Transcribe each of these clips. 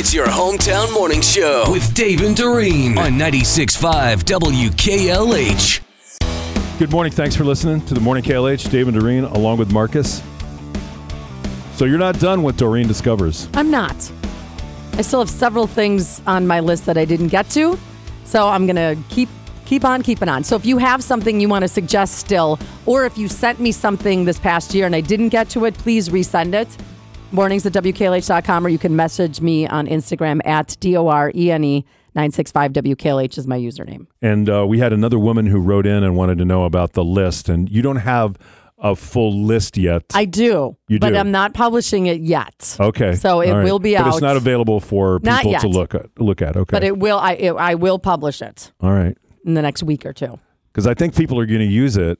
It's your hometown morning show with Dave and Dorene on 96.5 WKLH. Good morning. Thanks for listening to the Morning KLH. Dave and Doreen along with Marcus. So you're not done with Doreen Discovers. I'm not. I still have several things on my list that I didn't get to. So I'm going to keep on keeping on. So if you have something you want to suggest still, or if you sent me something this past year and I didn't get to it, please resend it. Mornings at WKLH.com, or you can message me on Instagram at DORENE. 965 WKLH is my username. And we had another woman who wrote in and wanted to know about the list. And you don't have a full list yet. I do. You do. But I'm not publishing it yet. Okay. So it will be out. But it's not available for people to look at. Okay. But it will. I will publish it. All right. In the next week or two. Because I think people are going to use it.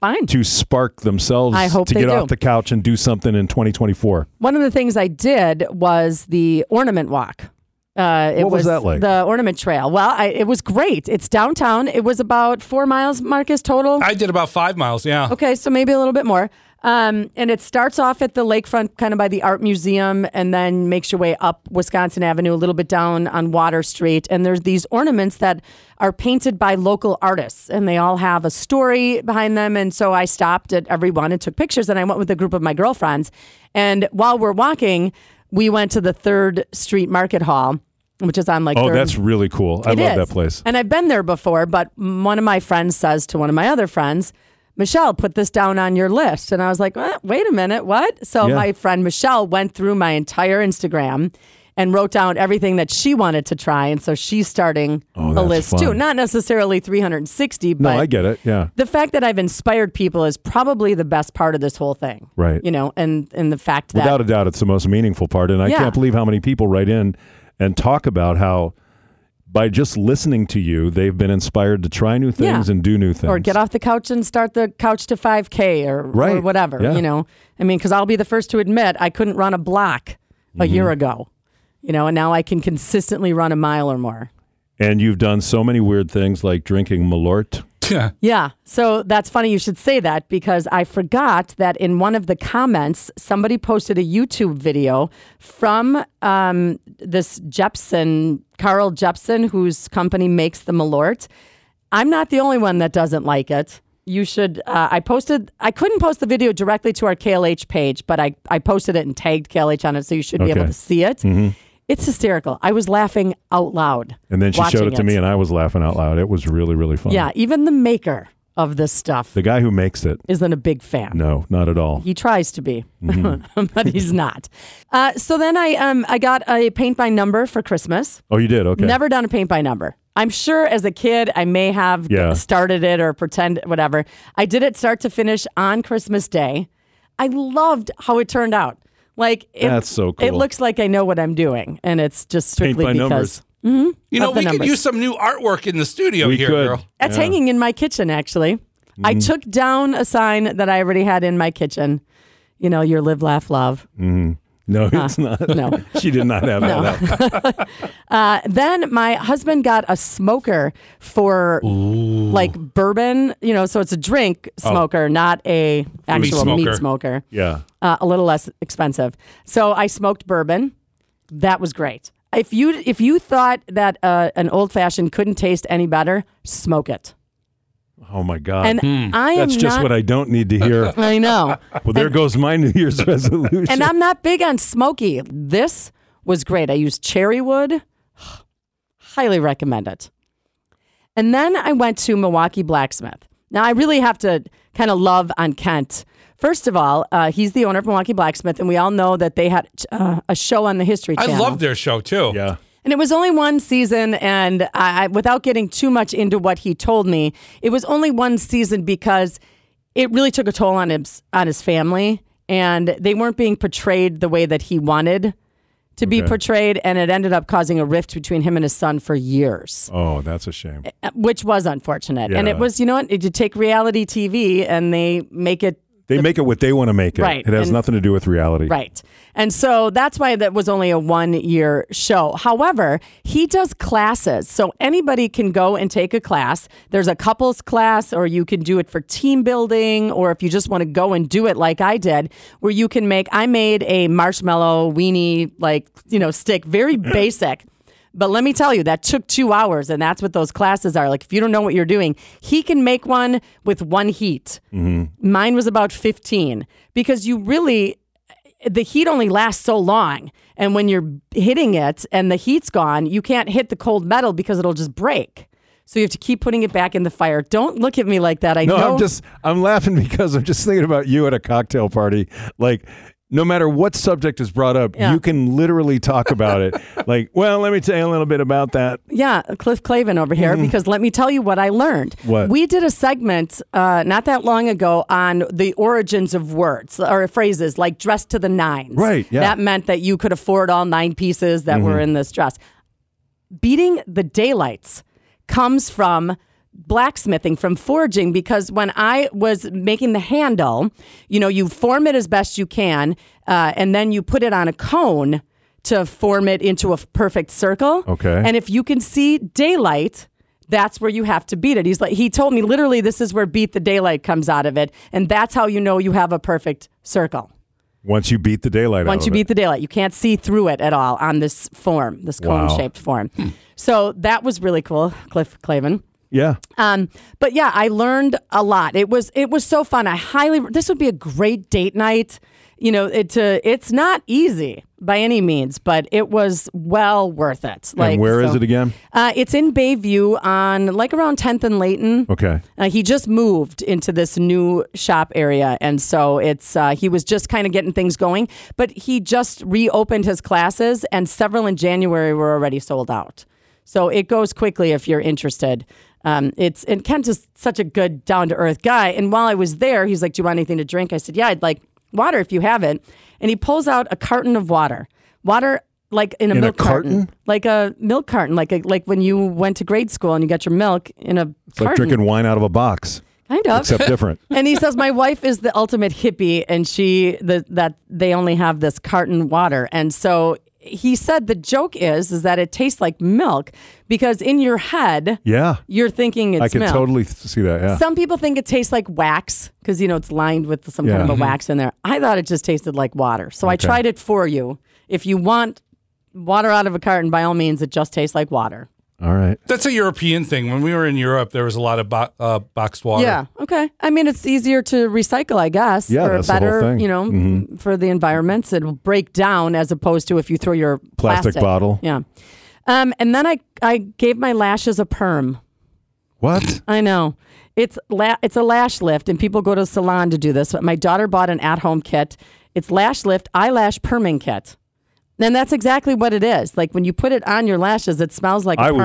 Fine. To spark themselves to get off the couch and do something in 2024. One of the things I did was the ornament walk. What was that like? The ornament trail. Well, it was great. It's downtown. It was about 4 miles, Marcus, total. I did about 5 miles, yeah. Okay, so maybe a little bit more. And it starts off at the lakefront, kind of by the art museum, and then makes your way up Wisconsin Avenue, a little bit down on Water Street. And there's these ornaments that are painted by local artists, and they all have a story behind them. And so I stopped at every one and took pictures, and I went with a group of my girlfriends. And while we're walking, we went to the Third Street Market Hall, which is on like... Oh, that's really cool. I love that place. And I've been there before, but one of my friends says to one of my other friends, Michelle, put this down on your list. And I was like, wait a minute, what? So my friend Michelle went through my entire Instagram and wrote down everything that she wanted to try. And so she's starting a list too. Not necessarily 360, but... No, I get it, yeah. The fact that I've inspired people is probably the best part of this whole thing. Right. You know, and the fact that... Without a doubt, it's the most meaningful part. And I can't believe how many people write in and talk about how, by just listening to you, they've been inspired to try new things and do new things. Or get off the couch and start the couch to 5K or whatever, you know. I mean, because I'll be the first to admit I couldn't run a block a year ago, you know, and now I can consistently run a mile or more. And you've done so many weird things like drinking Malort. Yeah. So that's funny you should say that, because I forgot that in one of the comments, somebody posted a YouTube video from this Jepsen, Carl Jepsen, whose company makes the Malort. I'm not the only one that doesn't like it. You should, I couldn't post the video directly to our KLH page, but I posted it and tagged KLH on it, so you should be able to see it. Mm-hmm. It's hysterical. I was laughing out loud. And then she showed it to me, and I was laughing out loud. It was really, really fun. Yeah, even the maker of this stuff, the guy who makes it, isn't a big fan. No, not at all. He tries to be, but he's not. So then I got a paint by number for Christmas. Oh, you did? Okay. Never done a paint by number. I'm sure as a kid I may have started it or pretend whatever. I did it start to finish on Christmas Day. I loved how it turned out. Like that's so cool. It looks like I know what I'm doing, and it's just strictly paint by because numbers. Mm-hmm, you know, we could use some new artwork in the studio girl. It's hanging in my kitchen, actually. Mm-hmm. I took down a sign that I already had in my kitchen. You know, your live, laugh, love. Mm-hmm. No, it's not. No, she did not have that. Then my husband got a smoker for like bourbon, you know, so it's a drink smoker, not a actual meat smoker. Yeah. A little less expensive. So I smoked bourbon. That was great. If you thought that an old fashioned couldn't taste any better, smoke it. Oh, my God. And that's just what I don't need to hear. I know. Well, there goes my New Year's resolution. And I'm not big on smoky. This was great. I used cherry wood. Highly recommend it. And then I went to Milwaukee Blacksmith. Now, I really have to kind of love on Kent. First of all, he's the owner of Milwaukee Blacksmith, and we all know that they had a show on the History Channel. I love their show, too. Yeah. And it was only one season, and without getting too much into what he told me, it was only one season because it really took a toll on his family, and they weren't being portrayed the way that he wanted to be portrayed, and it ended up causing a rift between him and his son for years. Oh, that's a shame. Which was unfortunate. Yeah. And it was, you know what, you take reality TV, and they make it They make it what they want to make it. Right. It has nothing to do with reality. Right. And so that's why that was only a one-year show. However, he does classes. So anybody can go and take a class. There's a couples class, or you can do it for team building, or if you just want to go and do it like I did, where you can make, I made a marshmallow weenie, stick, very basic. But let me tell you, that took 2 hours, and that's what those classes are. Like, if you don't know what you're doing, he can make one with one heat. Mm-hmm. Mine was about 15, because the heat only lasts so long. And when you're hitting it and the heat's gone, you can't hit the cold metal because it'll just break. So you have to keep putting it back in the fire. Don't look at me like that. No, I'm laughing because I'm just thinking about you at a cocktail party. Like, no matter what subject is brought up, You can literally talk about it. Let me tell you a little bit about that. Yeah, Cliff Clavin over here, because let me tell you what I learned. What? We did a segment not that long ago on the origins of words or phrases, like dress to the nines. Right, yeah. That meant that you could afford all 9 pieces that were in this dress. Beating the daylights comes from blacksmithing, from forging, because when I was making the handle, you form it as best you can, and then you put it on a cone to form it into a perfect circle. Okay. And if you can see daylight, that's where you have to beat it. He told me literally, this is where beat the daylight comes out of it, and that's how you know you have a perfect circle. Once you beat the daylight out of it. You can't see through it at all on this form, this cone-shaped form. So that was really cool, Cliff Clavin. Yeah. But yeah, I learned a lot. It was so fun. This would be a great date night. It's not easy by any means, but it was well worth it. And where is it again? It's in Bayview on around 10th and Layton. Okay. He just moved into this new shop area. And so it's, he was just kind of getting things going, but he just reopened his classes, and several in January were already sold out. So it goes quickly if you're interested. And Kent is such a good, down-to-earth guy. And while I was there, he's like, do you want anything to drink? I said, yeah, I'd like water if you have it. And he pulls out a carton of water. Water like in a milk carton? Like a milk carton, like when you went to grade school and you got your milk in a carton. Like drinking wine out of a box. Kind of. Except different. And he says, my wife is the ultimate hippie, and that they only have this carton water. And so he said the joke is that it tastes like milk, because in your head, you're thinking it's milk. I can totally see that, yeah. Some people think it tastes like wax, because, it's lined with some kind of a wax in there. I thought it just tasted like water, so I tried it for you. If you want water out of a carton, by all means, it just tastes like water. All right. That's a European thing. When we were in Europe, there was a lot of boxed water. Yeah, okay. I mean, it's easier to recycle, I guess. Yeah, that's better, the whole thing. For the environment. It'll break down as opposed to if you throw your plastic bottle. Yeah. And then I gave my lashes a perm. What? I know. It's a lash lift, and people go to the salon to do this. But my daughter bought an at-home kit. It's lash lift, eyelash perming kit. And that's exactly what it is. Like, when you put it on your lashes, it smells like a perm.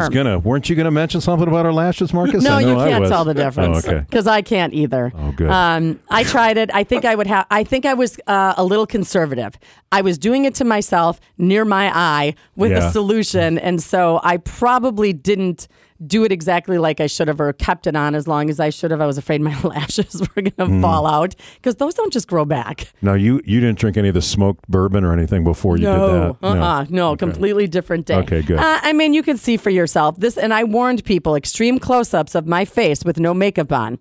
Weren't you going to mention something about our lashes, Marcus? No, you can't tell the difference. Oh, okay. Because I can't either. Oh, good. I tried it. I think I was a little conservative. I was doing it to myself near my eye with a solution. And so I probably didn't do it exactly like I should have, or kept it on as long as I should have. I was afraid my lashes were going to fall out, because those don't just grow back. Now, you didn't drink any of the smoked bourbon or anything before you did that? Completely different day. Okay, good. You can see for yourself. And I warned people, extreme close-ups of my face with no makeup on.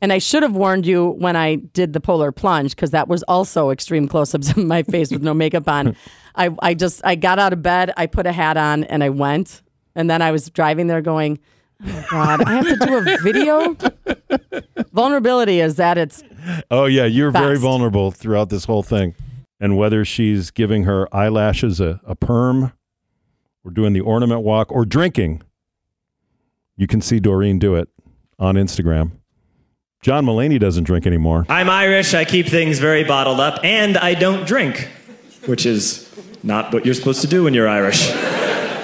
And I should have warned you when I did the polar plunge, because that was also extreme close-ups of my face with no makeup on. I got out of bed, I put a hat on, and I went. And then I was driving there going, oh, God, I have to do a video? Vulnerability is at its Oh, yeah, you're best. Very vulnerable throughout this whole thing. And whether she's giving her eyelashes a perm, or doing the ornament walk, or drinking, you can see Dorene do it on Instagram. John Mulaney doesn't drink anymore. I'm Irish, I keep things very bottled up, and I don't drink, which is not what you're supposed to do when you're Irish.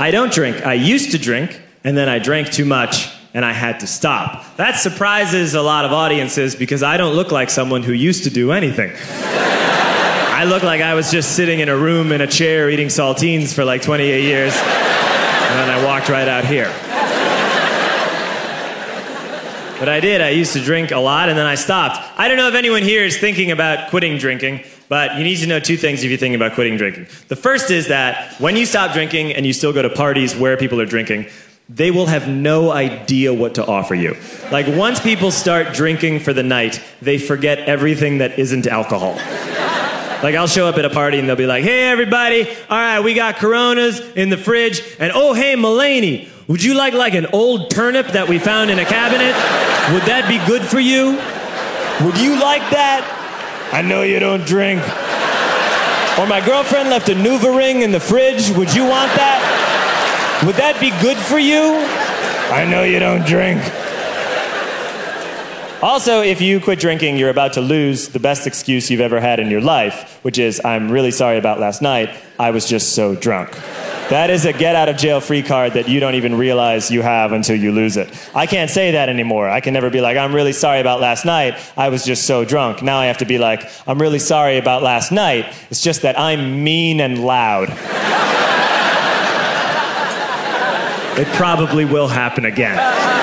I don't drink. I used to drink, and then I drank too much, and I had to stop. That surprises a lot of audiences, because I don't look like someone who used to do anything. I look like I was just sitting in a room in a chair eating saltines for 28 years, and then I walked right out here. But I did. I used to drink a lot, and then I stopped. I don't know if anyone here is thinking about quitting drinking, but you need to know two things if you're thinking about quitting drinking. The first is that when you stop drinking and you still go to parties where people are drinking, they will have no idea what to offer you. Like, once people start drinking for the night, they forget everything that isn't alcohol. Like, I'll show up at a party and they'll be like, hey, everybody, all right, we got Coronas in the fridge, and oh, hey, Mulaney, would you like an old turnip that we found in a cabinet? Would that be good for you? Would you like that? I know you don't drink. Or my girlfriend left a NuvaRing in the fridge. Would you want that? Would that be good for you? I know you don't drink. Also, if you quit drinking, you're about to lose the best excuse you've ever had in your life, which is, I'm really sorry about last night. I was just so drunk. That is a get-out-of-jail-free card that you don't even realize you have until you lose it. I can't say that anymore. I can never be like, I'm really sorry about last night. I was just so drunk. Now I have to be like, I'm really sorry about last night. It's just that I'm mean and loud. It probably will happen again.